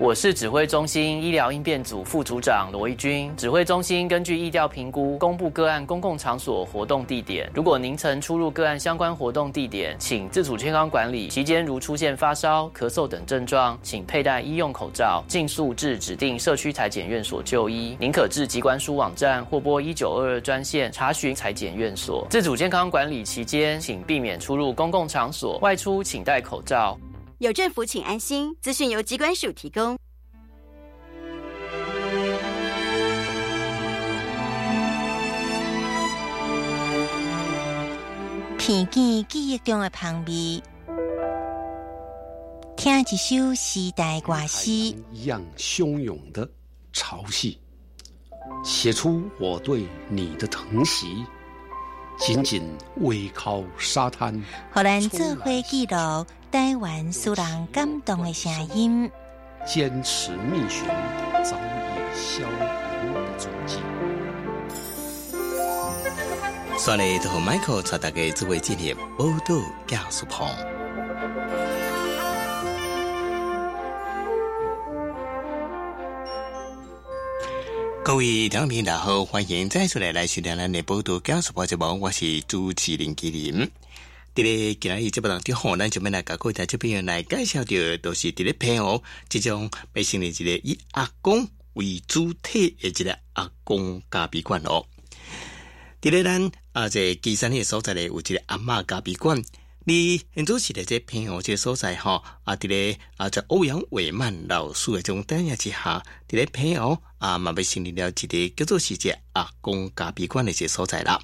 我是指挥中心医疗应变组副组长罗一军。指挥中心根据疫调评估，公布个案公共场所活动地点。如果您曾出入个案相关活动地点，请自主健康管理。期间如出现发烧、咳嗽等症状，请佩戴医用口罩，尽速至指定社区采检院所就医。您可至疾管署网站或拨1922专线查询采检院所。自主健康管理期间，请避免出入公共场所，外出请戴口罩。有政府请安心，资讯由疾管署提供。品鉴记忆中的香味，听一首时代歌曲，一样汹涌的潮汐，写出我对你的疼惜。紧紧围靠沙滩，让咱做回记录台湾使人感动的声音，坚持觅寻早已消融的足迹。山里头 Michael 带大家做为今日报道教书棚。各位听众朋友大家好，欢迎再次来收听我们的报道教书棚节目，我是主持人纪林。在今天这部当中，我们就要来跟各位听众朋友来介绍到，就是在澎湖这种被成立一个以阿公为主体的一个阿公咖啡馆哦。在我们这基山的所在有一个阿嬷咖啡馆，你现在是在这澎湖这个所在吼，在欧阳伟曼老师的这种担任之下，在澎湖也被成立了一个叫做是这阿公咖啡馆的这个所在啦。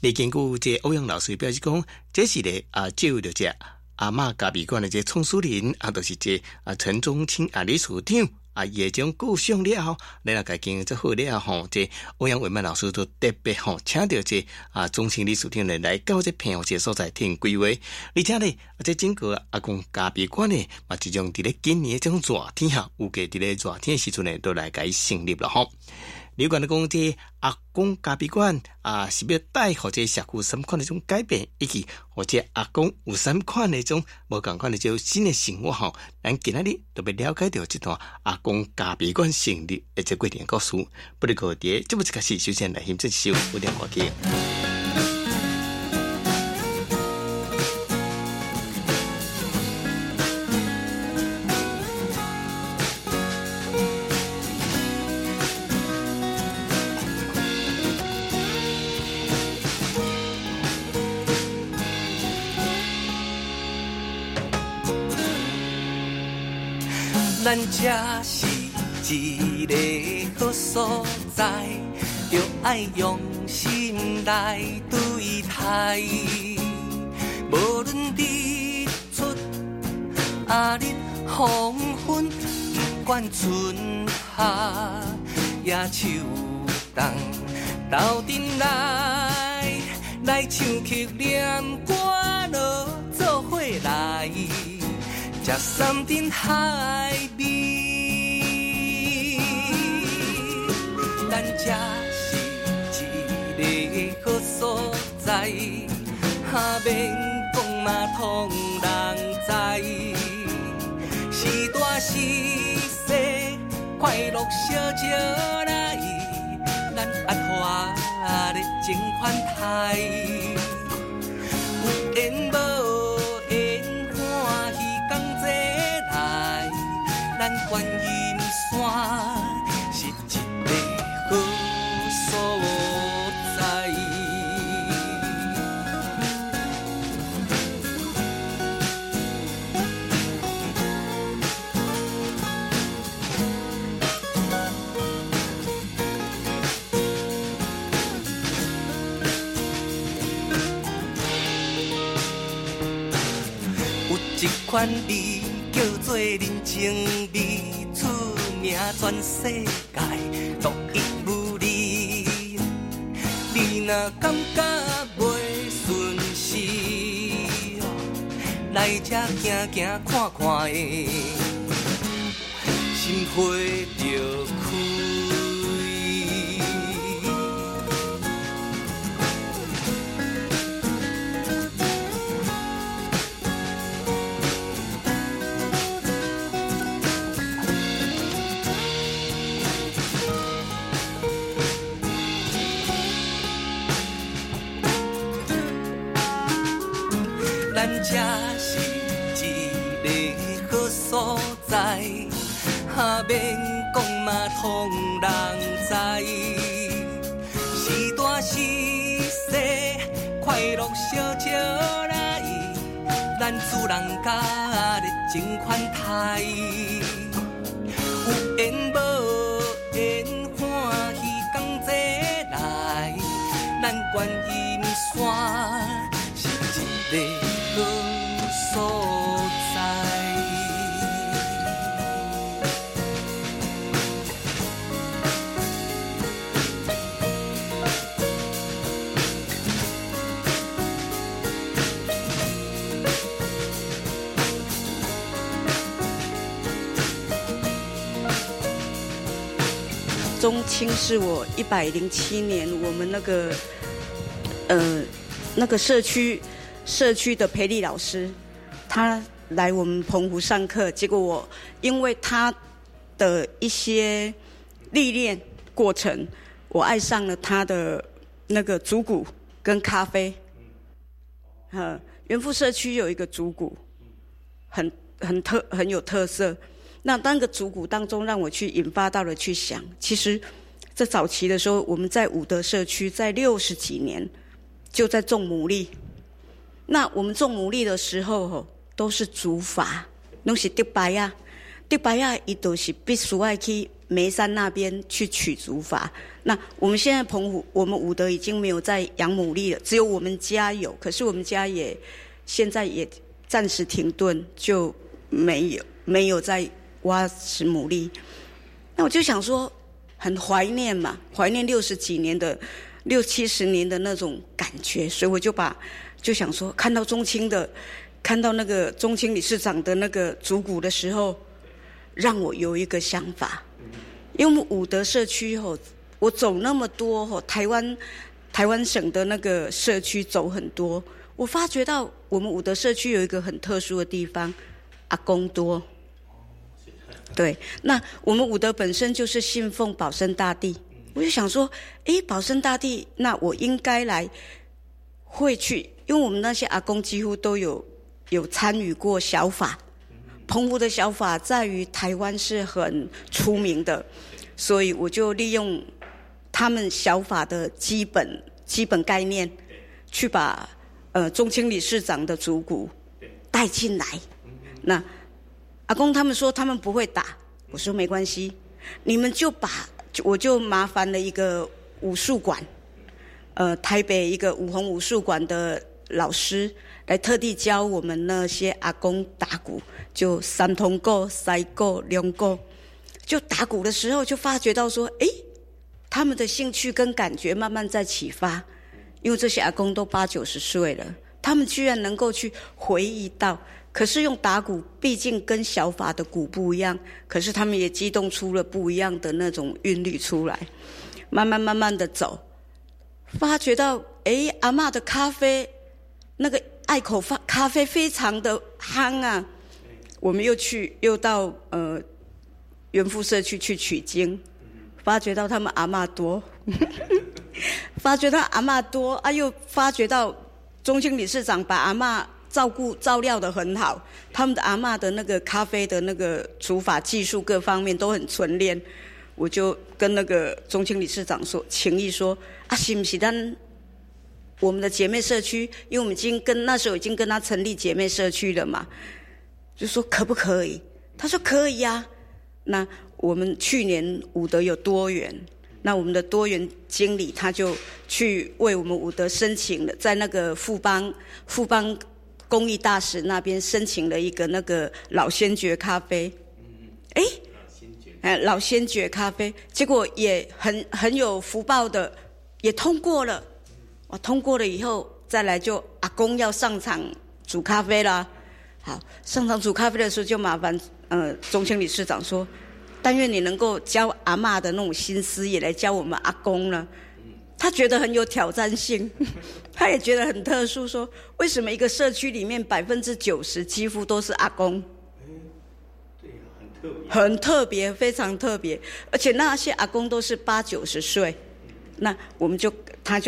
你根据这欧阳老师表示讲，这是咧就着这阿嬷咖啡馆的这创始人就是这陈宗清理事长。也将故乡了后，咱家经做好了吼，这欧阳伟曼老师都特别吼，请到这中心理事长来到这澎湖这所在听规划，而且呢，这整个阿公咖啡馆呢，嘛即将伫咧今年这种热天哈，有个伫咧热天时阵呢，都来改成立了吼。你讲的讲这阿公咖啡馆是要带或者社区什么款的种改变，以及或者阿公有什么款的种无同款的种新的生活吼，咱今仔日特别了解到这段阿公咖啡馆成立的这过程故事。不过伫节目一开始，首先来欣赏一首古典歌曲。咱这是一个好所在，就爱用心来对待。无论日出日黄昏，不管春夏也秋冬，斗阵来唱曲念歌落做伙来。食三珍海味，咱这是一个好所在，免讲嘛通人知。是大是小，快乐相招来，咱阿花热情款待，有缘无？咱观音山是一个好所在。有一款味叫做人情，全世界独一无二，你若感觉袂顺时，来这行行看看的，心花就开。才是一个好所在，啊，免讲嘛，通人知。是大是细，快乐相招来，咱主人家热情款待，有缘无缘，欢喜同齐来，咱观音山是一个好所在。中青是我107年，我们那个社区的培力老师，他来我们澎湖上课，结果我因为他的一些历练过程，我爱上了他的那个竹鼓跟咖啡。原富社区有一个竹鼓，很有特色。那当个主鼓当中，让我去引发到了去想，其实在早期的时候，我们在武德社区在60几年就在种牡蛎。那我们种牡蛎的时候，都是竹筏，都是竹排啊，竹排啊，伊都是必须爱去梅山那边去取竹筏。那我们现在澎湖，我们武德已经没有在养牡蛎了，只有我们家有，可是我们家也现在也暂时停顿，就没有在挖石牡蛎。那我就想说很怀念嘛，怀念60几年的60-70年的那种感觉，所以我就想说，看到那个中青理事长的那个竹鼓的时候，让我有一个想法。因为我们武德社区我走那么多台湾省的那个社区走很多，我发觉到我们武德社区有一个很特殊的地方，阿公多。对，那我们武德本身就是信奉保生大帝，我就想说，保生大帝，那我应该来会去，因为我们那些阿公几乎都有参与过小法。澎湖的小法在于台湾是很出名的，所以我就利用他们小法的基本概念，去把中青理事长的竹鼓带进来。那阿公他们说他们不会打，我说没关系，你们我就麻烦了一个武术馆，台北一个武红武术馆的老师来特地教我们那些阿公打鼓，就三通鼓、三鼓、两鼓，就打鼓的时候就发觉到说，他们的兴趣跟感觉慢慢在启发，因为这些阿公都80-90岁了，他们居然能够去回忆到。可是用打鼓毕竟跟小法的鼓不一样，可是他们也激动出了不一样的那种韵律出来。慢慢的走，发觉到阿嬷的咖啡，那个隘口咖啡非常的夯啊。我们又到原富社区去取经，发觉到他们阿嬷多发觉到阿嬷多啊，又发觉到中青理事长把阿嬷照料得很好，他们的阿嬷的那个咖啡的那个煮法技术各方面都很纯练。我就跟那个中青理事长说，请意说啊，是不是我们的姐妹社区，因为我们那时候已经跟他成立姐妹社区了嘛，就说可不可以？他说可以啊。那我们去年武德有多元，那我们的多元经理他就去为我们武德申请了，在那个富邦公益大使那边申请了一个那个老先觉咖啡，老先觉咖啡，结果也很有福报的，也通过了。我通过了以后，再来就阿公要上场煮咖啡啦。好，上场煮咖啡的时候就麻烦中青理事长说，但愿你能够教阿嬷的那种心思，也来教我们阿公了。他觉得很有挑战性，他也觉得很特殊，说为什么一个社区里面90%几乎都是阿公？对，很特别，非常特别。而且那些阿公都是80-90岁，那我们他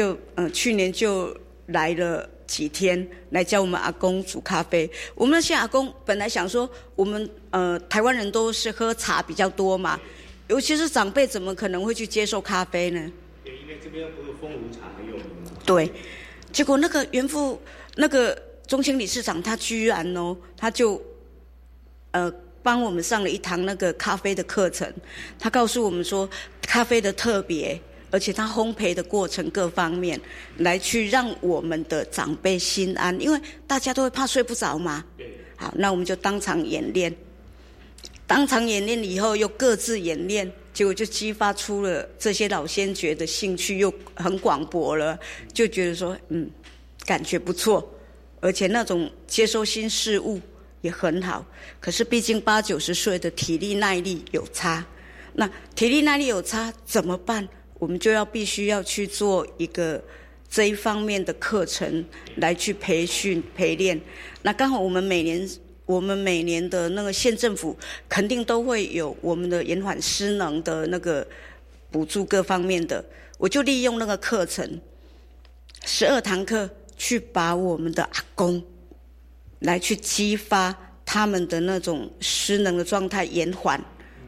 去年就来了几天来教我们阿公煮咖啡。我们那些阿公本来想说，我们台湾人都是喝茶比较多嘛，尤其是长辈怎么可能会去接受咖啡呢？对，因为这边不是风炉茶很有名吗？对，结果那个原副那个中青理事长他居然他就帮我们上了一堂那个咖啡的课程，他告诉我们说咖啡的特别，而且它烘焙的过程各方面，来去让我们的长辈心安，因为大家都会怕睡不着嘛。好，那我们就当场演练，当场演练以后又各自演练，结果就激发出了这些老先觉的兴趣，又很广博了，就觉得说感觉不错，而且那种接收新事物也很好。可是毕竟80-90岁的体力耐力有差，那体力耐力有差怎么办？我们就要必须要去做一个这一方面的课程来去培训陪练。那刚好我们每年的那个县政府肯定都会有我们的延缓失能的那个补助各方面的，我就利用那个课程12堂课去把我们的阿公来去激发他们的那种失能的状态延缓，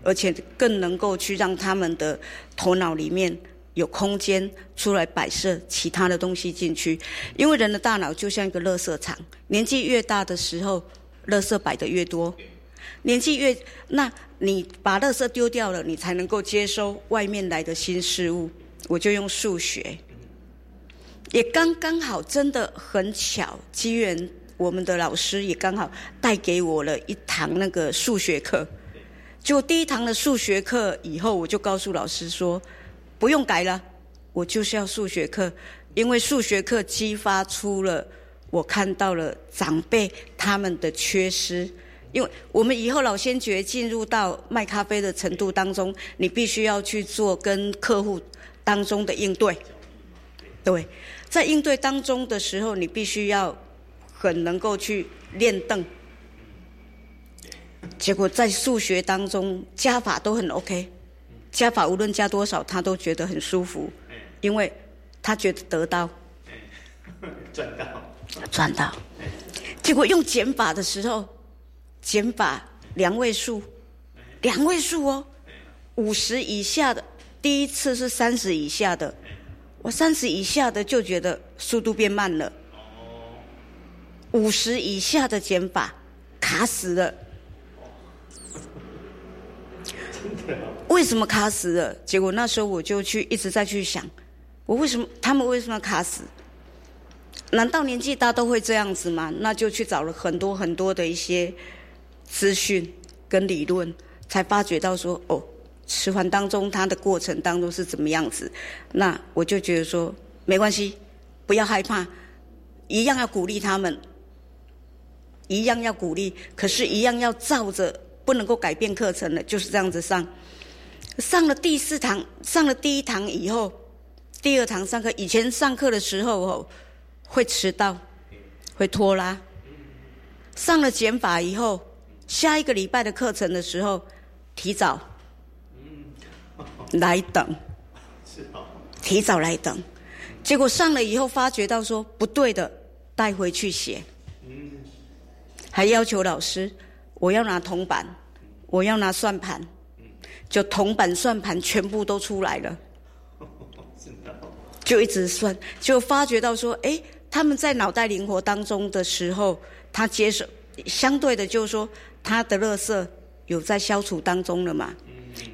而且更能够去让他们的头脑里面有空间出来摆设其他的东西进去。因为人的大脑就像一个垃圾场，年纪越大的时候垃圾摆得越多，年纪越那你把垃圾丢掉了，你才能够接收外面来的新事物。我就用数学，也刚刚好，真的很巧机缘，我们的老师也刚好带给我了一堂那个数学课。就第一堂的数学课以后，我就告诉老师说不用改了，我就是要数学课，因为数学课激发出了我看到了长辈他们的缺失。因为我们以后老先觉进入到卖咖啡的程度当中，你必须要去做跟客户当中的应对。对，在应对当中的时候，你必须要很能够去练凳，结果在数学当中加法都很 OK， 加法无论加多少他都觉得很舒服，因为他觉得得到赚到。结果用减法的时候，减法两位数50以下的，第一次是30以下的，我30以下的就觉得速度变慢了，50以下的减法卡死了。为什么卡死了？结果那时候我就一直在去想，他们为什么卡死？难道年纪大都会这样子吗？那就去找了很多很多的一些资讯跟理论，才发觉到说迟缓当中它的过程当中是怎么样子。那我就觉得说没关系，不要害怕，一样要鼓励他们，一样要鼓励，可是一样要照着，不能够改变课程了，就是这样子上。上了第4堂，上了第一堂以后，第2堂上课，以前上课的时候会迟到，会拖拉。上了减法以后，下一个礼拜的课程的时候，提早来等，提早来等。结果上了以后发觉到说不对的，带回去写，还要求老师。我要拿铜板，我要拿算盘，就铜板算盘全部都出来了，就一直算，就发觉到说他们在脑袋灵活当中的时候，他接受相对的就是说他的垃圾有在消除当中了嘛。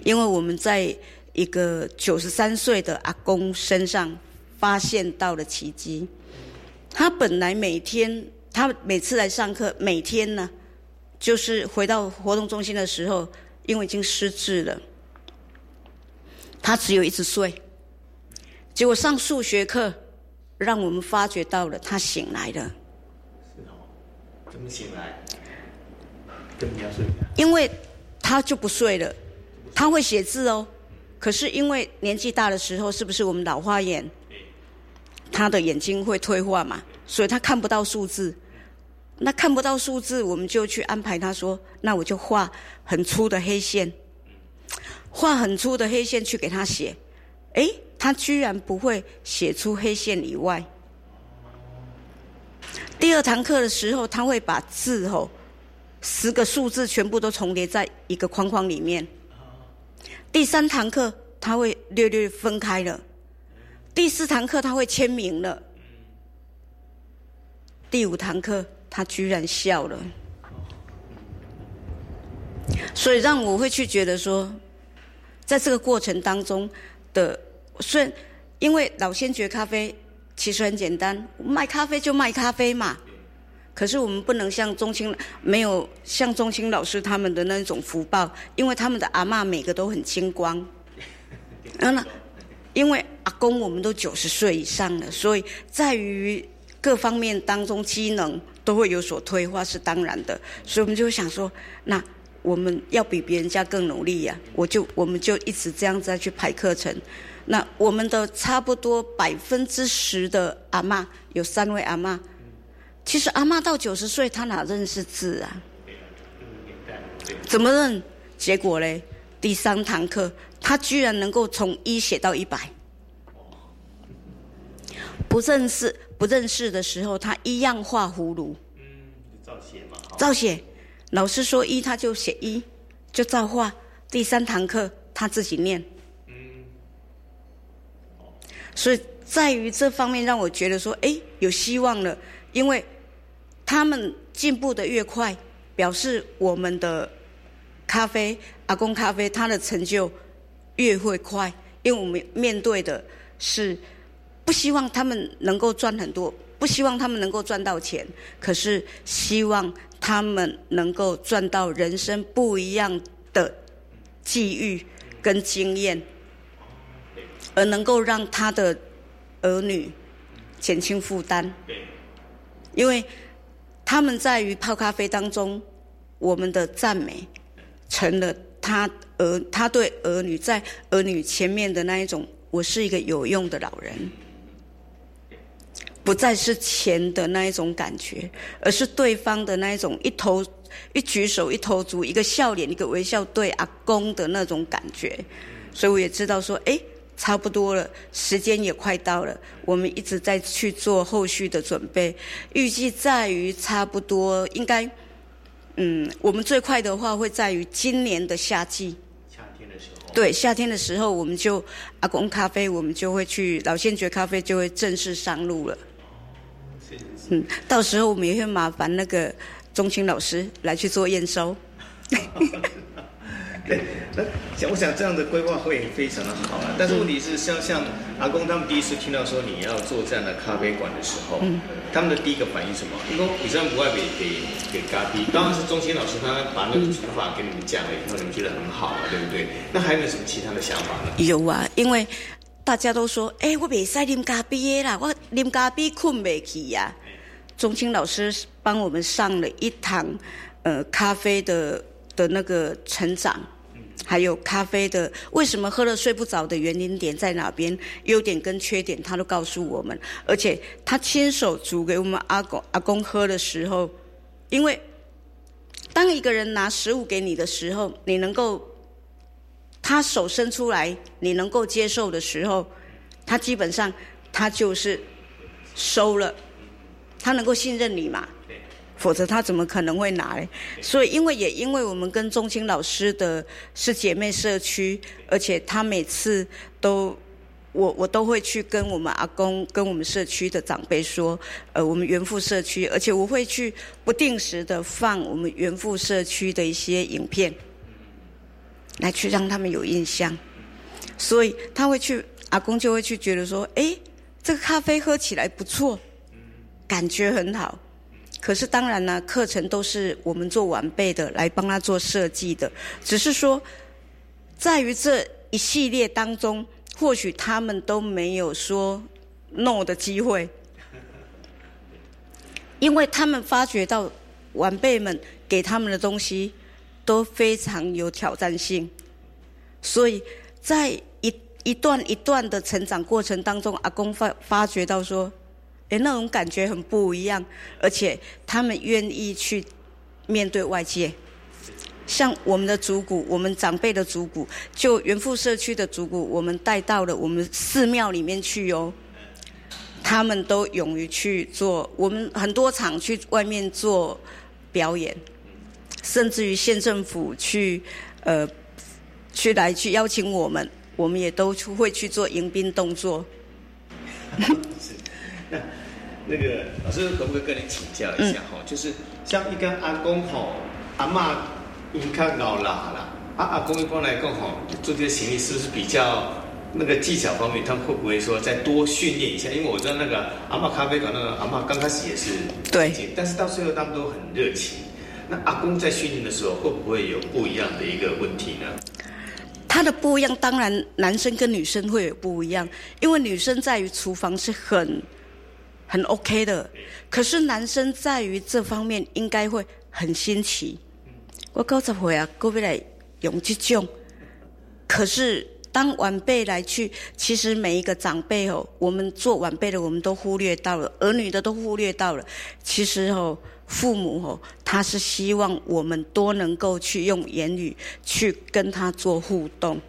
因为我们在一个93岁的阿公身上发现到了奇迹。他本来他每次来上课，每天呢就是回到活动中心的时候，因为已经失智了，他只有1岁。结果上数学课让我们发觉到了他醒来了。是怎么醒来？跟人家睡觉？因为他就不睡了，他会写字可是因为年纪大的时候，是不是我们老花眼，他的眼睛会退化嘛，所以他看不到数字。那看不到数字，我们就去安排他说，那我就画很粗的黑线，画很粗的黑线去给他写。他居然不会写出黑线以外，第二堂课的时候，他会把字10个数字全部都重叠在一个框框里面。第三堂课他会略略分开了，第四堂课他会签名了，第5堂课他居然笑了。所以让我会去觉得说，在这个过程当中的，因为老先觉咖啡其实很简单，卖咖啡就卖咖啡嘛。可是我们不能像宗钦，没有像宗钦老师他们的那种福报，因为他们的阿嬷每个都很清光，因为阿公我们都90岁以上了，所以在于各方面当中机能都会有所退化是当然的。所以我们就会想说，那我们要比别人家更努力呀、啊！我们就一直这样子去排课程。那我们的差不多10%的阿嬷，有3位阿嬷。其实阿嬷到90岁，她哪认识字啊？怎么认？结果嘞，第3堂课，她居然能够从1写到100。不认识的时候，她一样画葫芦。照写嘛。照写。老师说1他就写1，就照画。第3堂课他自己念，所以在于这方面让我觉得说，有希望了。因为他们进步的越快，表示我们的咖啡阿公咖啡他的成就越会快，因为我们面对的是不希望他们能够赚很多，不希望他们能够赚到钱，可是希望他们能够赚到人生不一样的际遇跟经验，而能够让他的儿女减轻负担。因为他们在于泡咖啡当中，我们的赞美成了他对儿女，在儿女前面的那一种，我是一个有用的老人，不再是钱的那一种感觉，而是对方的那一种一举手一投足一个笑脸一个微笑对阿公的那种感觉。所以我也知道说，差不多了，时间也快到了，我们一直在去做后续的准备，预计在于差不多应该，我们最快的话会在于今年的夏季。对，夏天的时候我们就阿公咖啡，我们就会去老先觉咖啡就会正式上路了。到时候我们也会麻烦那个宗钦老师来去做验收。对，那我想这样的规划会非常的好啊。但是问题是，像阿公他们第一次听到说你要做这样的咖啡馆的时候，他们的第一个反应是什么？因为以上不外给咖啡，当然是宗钦老师他把那个煮法给你们讲了以后，你们觉得很好啊，对不对？那还有没有什么其他的想法呢？有啊，因为大家都说，我袂使啉咖啡啦，我啉咖啡困袂起呀。宗钦老师帮我们上了一堂，咖啡的那个成长。还有咖啡的为什么喝了睡不着的原因点在哪边，优点跟缺点他都告诉我们，而且他亲手煮给我们阿公喝的时候，因为当一个人拿食物给你的时候，你能够他手伸出来你能够接受的时候，他基本上他就是收了，他能够信任你嘛，否则他怎么可能会拿嘞？所以因为我们跟宗钦老师的是姐妹社区，而且他每次都我都会去跟我们阿公跟我们社区的长辈说，我们原富社区，而且我会去不定时的放我们原富社区的一些影片，来去让他们有印象。所以阿公就会去觉得说，这个咖啡喝起来不错，感觉很好。可是当然呢，课程都是我们做晚辈的来帮他做设计的，只是说在于这一系列当中，或许他们都没有说 no 的机会，因为他们发觉到晚辈们给他们的东西都非常有挑战性，所以在一段的成长过程当中，阿公发觉到说，那种感觉很不一样，而且他们愿意去面对外界。像我们的主骨，我们长辈的主骨，就原富社区的主骨，我们带到了我们寺庙里面去哦。他们都勇于去做，我们很多场去外面做表演，甚至于县政府去邀请我们，我们也都会去做迎宾动作。那个老师可不可以跟你请教一下哈、就是像一个阿公吼、阿嬷因较老啦，阿公一般来讲吼、做这个行李是不是比较那个技巧方面，他们会不会说再多训练一下？因为我知道那个阿嬷咖啡馆那个阿嬷刚开始也是对，但是到最后他们都很热情。那阿公在训练的时候会不会有不一样的一个问题呢？他的不一样，当然男生跟女生会有不一样，因为女生在于厨房是很 OK 的，可是男生在于这方面应该会很新奇。我90岁了，还要来用这种，可是当晚辈来去，其实每一个长辈哦，我们做晚辈的我们都忽略到了，儿女的都忽略到了。其实哦，父母哦，他是希望我们多能够去用言语去跟他做互动。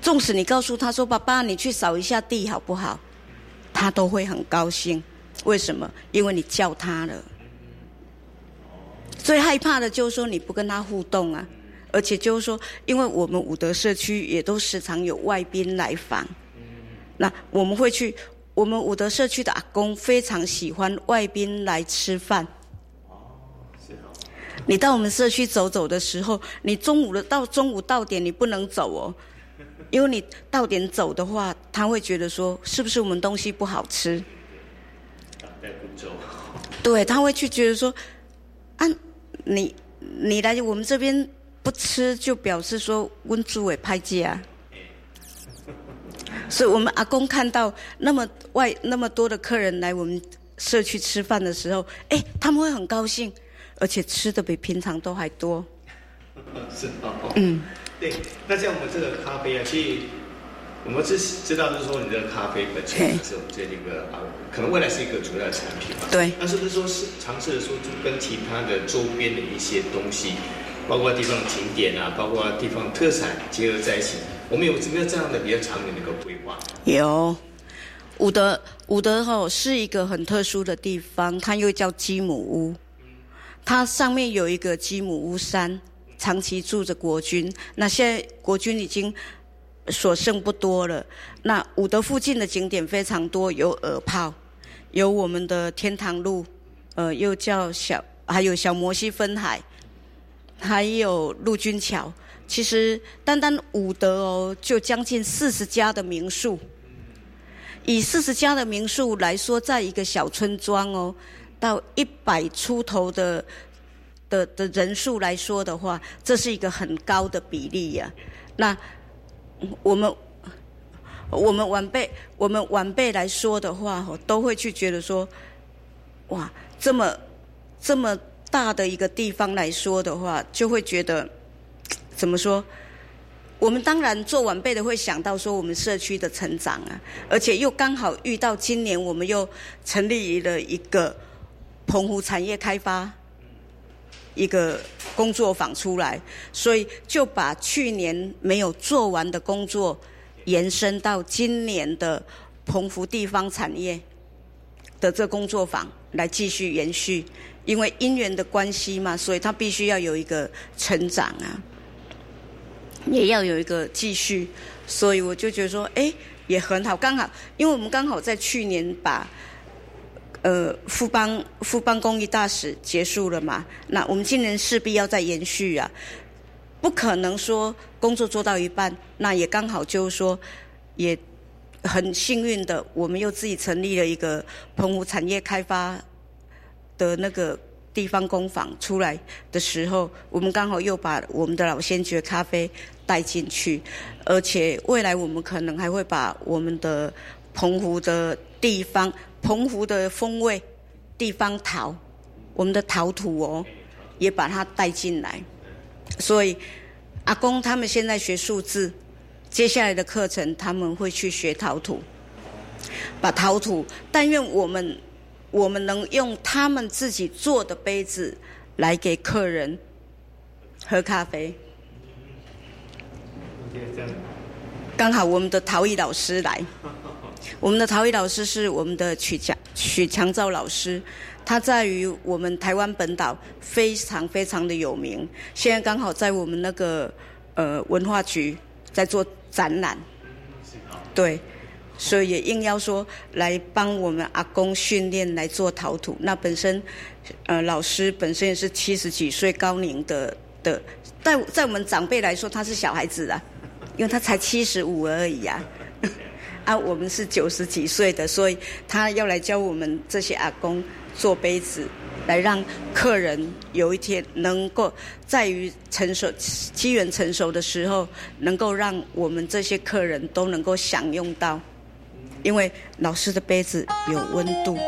纵使你告诉他说：“爸爸，你去扫一下地好不好？”他都会很高兴。为什么？因为你叫他了。最害怕的就是说你不跟他互动啊。而且就是说，因为我们武德社区也都时常有外宾来访，那我们会去，我们武德社区的阿公非常喜欢外宾来吃饭。你到我们社区走走的时候，你中午到点你不能走哦，因为你到点走的话，他会觉得说是不是我们东西不好吃？对，他会去觉得说，啊，你来我们这边。不吃就表示说温主委拍击啊，所以我们阿公看到那么多的客人来我们社区吃饭的时候，他们会很高兴，而且吃的比平常都还多。是哦，对。那像我们这个咖啡啊，其实我们知道就是说你这个咖啡本身是我们这个可能未来是一个主要的产品嘛。对。那是不是说是尝试的说就跟其他的周边的一些东西？包括地方景点啊，包括地方特产结合在一起，我们有没有这样的比较长远的一个规划？有，武德吼是一个很特殊的地方，它又叫鸡母屋，它上面有一个鸡母屋山，长期住着国军。那现在国军已经所剩不多了。那武德附近的景点非常多，有耳泡，有我们的天堂路，又叫还有小摩西分海。还有陆军桥，其实单单武德哦，就将近40家的民宿。以40家的民宿来说，在一个小村庄哦，到100出头的人数来说的话，这是一个很高的比例呀、啊。那我们晚辈来说的话、哦，都会去觉得说，哇，这么大的一个地方来说的话，就会觉得怎么说？我们当然做晚辈的会想到说我们社区的成长啊，而且又刚好遇到今年我们又成立了一个澎湖产业开发一个工作坊出来，所以就把去年没有做完的工作延伸到今年的澎湖地方产业的这工作坊来继续延续。因为因缘的关系嘛，所以他必须要有一个成长啊，也要有一个继续，所以我就觉得说，也很好，刚好，因为我们刚好在去年把富邦公益大使结束了嘛，那我们今年势必要再延续啊，不可能说工作做到一半，那也刚好就是说也很幸运的，我们又自己成立了一个澎湖产业开发的那个地方工坊出来的时候，我们刚好又把我们的老先觉咖啡带进去，而且未来我们可能还会把我们的澎湖的风味、地方陶、我们的陶土哦，也把它带进来。所以阿公他们现在学数字，接下来的课程他们会去学陶土，把陶土，但愿我们能用他们自己做的杯子来给客人喝咖啡。刚好我们的陶艺老师来，我们的陶艺老师是我们的许强照老师，他在于我们台湾本岛非常非常的有名，现在刚好在我们那个文化局在做展览，对，所以也应邀说来帮我们阿公训练来做陶土。那本身老师本身也是70几岁高龄的，在我们长辈来说他是小孩子啊，因为他才75而已啊。啊，我们是90几岁的，所以他要来教我们这些阿公做杯子，来让客人有一天能够在于成熟机缘成熟的时候，能够让我们这些客人都能够享用到，因为老师的杯子有温度。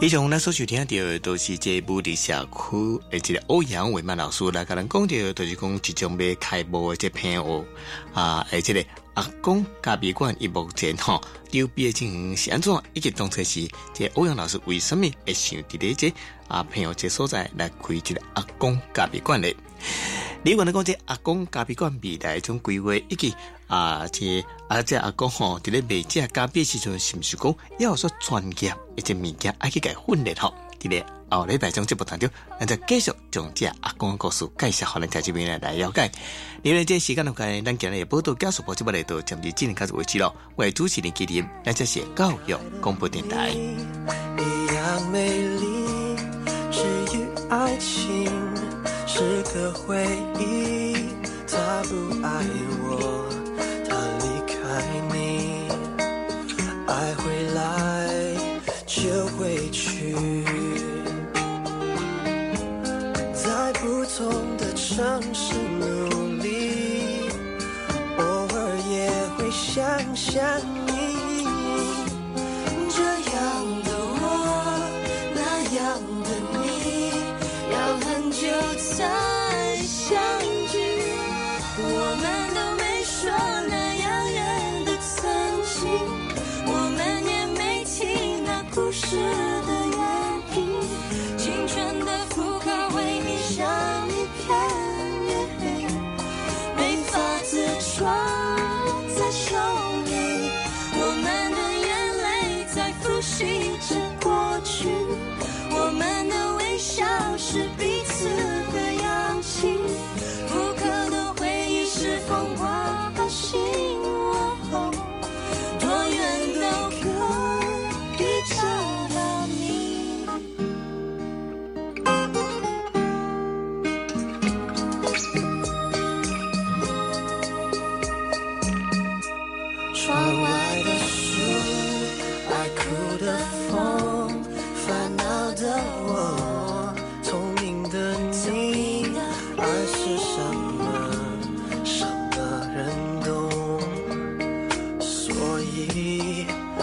以上咱所收听到的都是这武里社区，而且欧阳伟曼老师来跟咱讲到，就是讲即将要开幕的这片哦啊，而且嘞阿公咖啡馆伊目前吼周边经营是安怎，以及当初是这欧阳老师为什么会想伫咧这啊朋友这所在来开一个阿公咖啡馆嘞？你讲这阿公咖啡馆未来种规划，以及这阿公吼伫咧卖这咖啡时阵，是不是讲要说专业一只物件爱去改训练吼？伫咧后礼拜将这部当中，咱就继续将这阿公的故事介绍，互咱听这边来了解。因为这时间的关系，咱今日也报道结束，播这部内头暂时只能开始为止咯。我是主持人吉林，咱这是教育广播电台。一样美丽，至于爱情。是个回忆，他不爱我，他离开你，爱回来就回去，在不同的城市努力，偶尔也会想你，这样的我，那样的你，要很久才相聚，我们都没说那遥远的曾经，我们也没听那故事的原因，青春的符号为你像一片夜黑，没法子装在手里，我们的眼泪在复习着过去，我们的微笑是彼此的氧气，不可的回忆是风刮的心窝，多远都可以找到你。窗外的树，爱哭的风，烦恼的我。要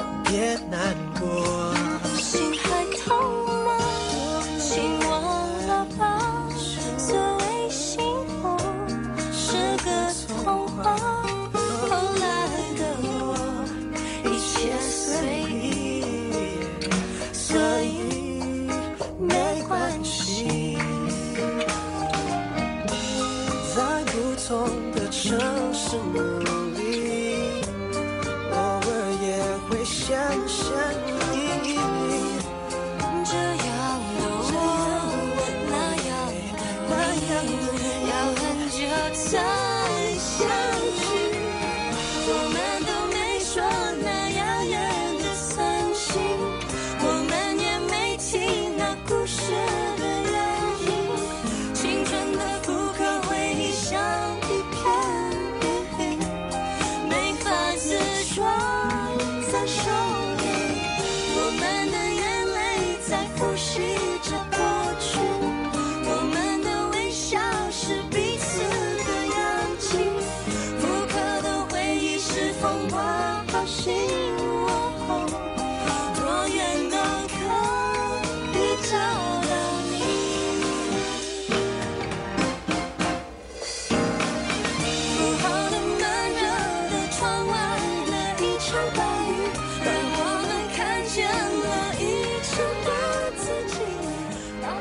很久才相聚，我们